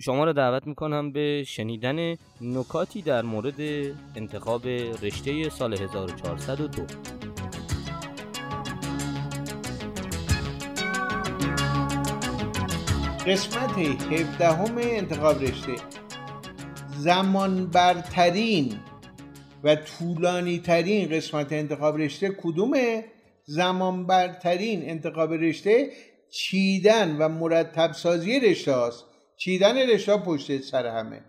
شما رو دعوت میکنم به شنیدن نکاتی در مورد انتخاب رشته سال 1402. قسمت 17 انتخاب رشته، زمان برترین و طولانی ترین قسمت انتخاب رشته کدومه؟ زمان برترین انتخاب رشته چیدن و مرتب سازی رشته هاست. چیدن رشته ها پشت سر همه.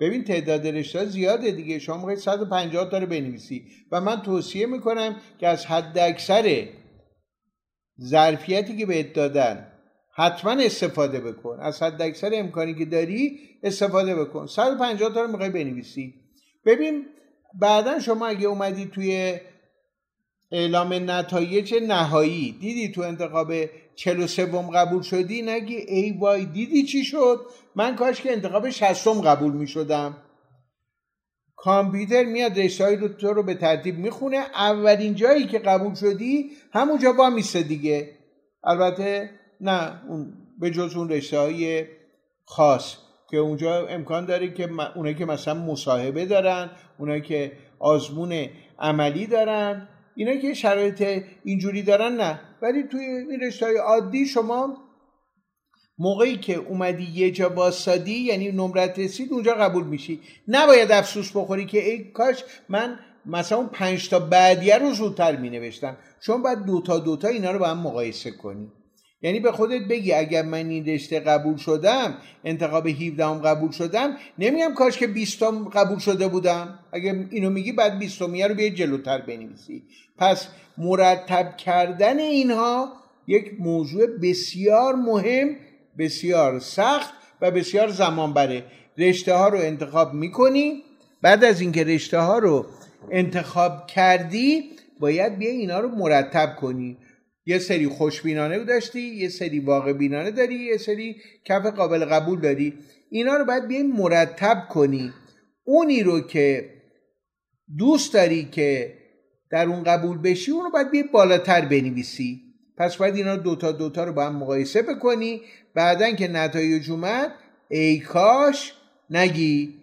ببین تعداد رشته ها زیاده دیگه، شما میخواید 150 تا رو بنویسی و من توصیه میکنم که از حد اکثر ظرفیتی که بهت دادن حتما استفاده بکن، از حد اکثر امکانی که داری استفاده بکن. 150 تا رو میخوای بنویسی، ببین بعدن شما اگه اومدی توی اعلام نتایج نهایی دیدی تو انتخاب 43 قبول شدی، نگی ای وای دیدی چی شد، من کاش که انتخاب 60 قبول می شدم. کامپیوتر میاد رشته‌های تو رو به ترتیب میخونه، اولین جایی که قبول شدی همونجا با میسته دیگه. البته نه اون به جز اون رشته‌های خاص که اونجا امکان داره که اونایی که مثلا مصاحبه دارن، اونایی که آزمون عملی دارن، اینا که شرایط اینجوری دارن نه، ولی توی این رشته‌های عادی شما موقعی که اومدی یه جا واسادی یعنی نمرت رسید اونجا قبول میشی. نباید افسوس بخوری که ای کاش من مثلا اون 5 تا بعدیه رو زودتر مینوشتم، چون بعد دوتا اینا رو با هم مقایسه کنی. یعنی به خودت بگی اگر من این رشته قبول شدم، انتخاب 17ام قبول شدم، نمیگم کاش که 20ام قبول شده بودم. اگه اینو میگی بعد 20میه رو بیای جلوتر بنویسی. پس مرتب کردن اینها یک موضوع بسیار مهم، بسیار سخت و بسیار زمان بره. رشته ها رو انتخاب میکنی، بعد از اینکه رشته ها رو انتخاب کردی باید بیای اینا رو مرتب کنی. یه سری خوشبینانه داشتی، یه سری واقع بینانه داری، یه سری کف قابل قبول داری. اینا رو باید بیایی مرتب کنی. اونی رو که دوست داری که در اون قبول بشی اون رو باید بیایی بالاتر بنویسی. پس باید اینا رو دوتا رو با هم مقایسه بکنی. بعدن که نتایج اومد ای کاش نگی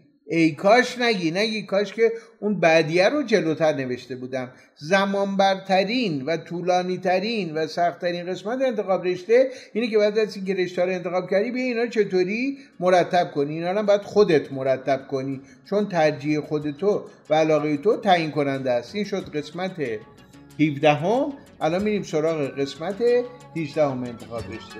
کاش که اون بعدیه رو جلوتر نوشته بودم. زمان برترین و طولانی ترین و سخت ترین قسمت انتخاب رشته اینه که بعد از اینکه رشته رو انتخاب کردی بیا اینا رو چطوری مرتب کنی. اینا رو باید خودت مرتب کنی، چون ترجیح خودتو و علاقه تو تعیین کننده است. این شد قسمت 17ام. الان میریم سراغ قسمت 18ام انتخاب رشته.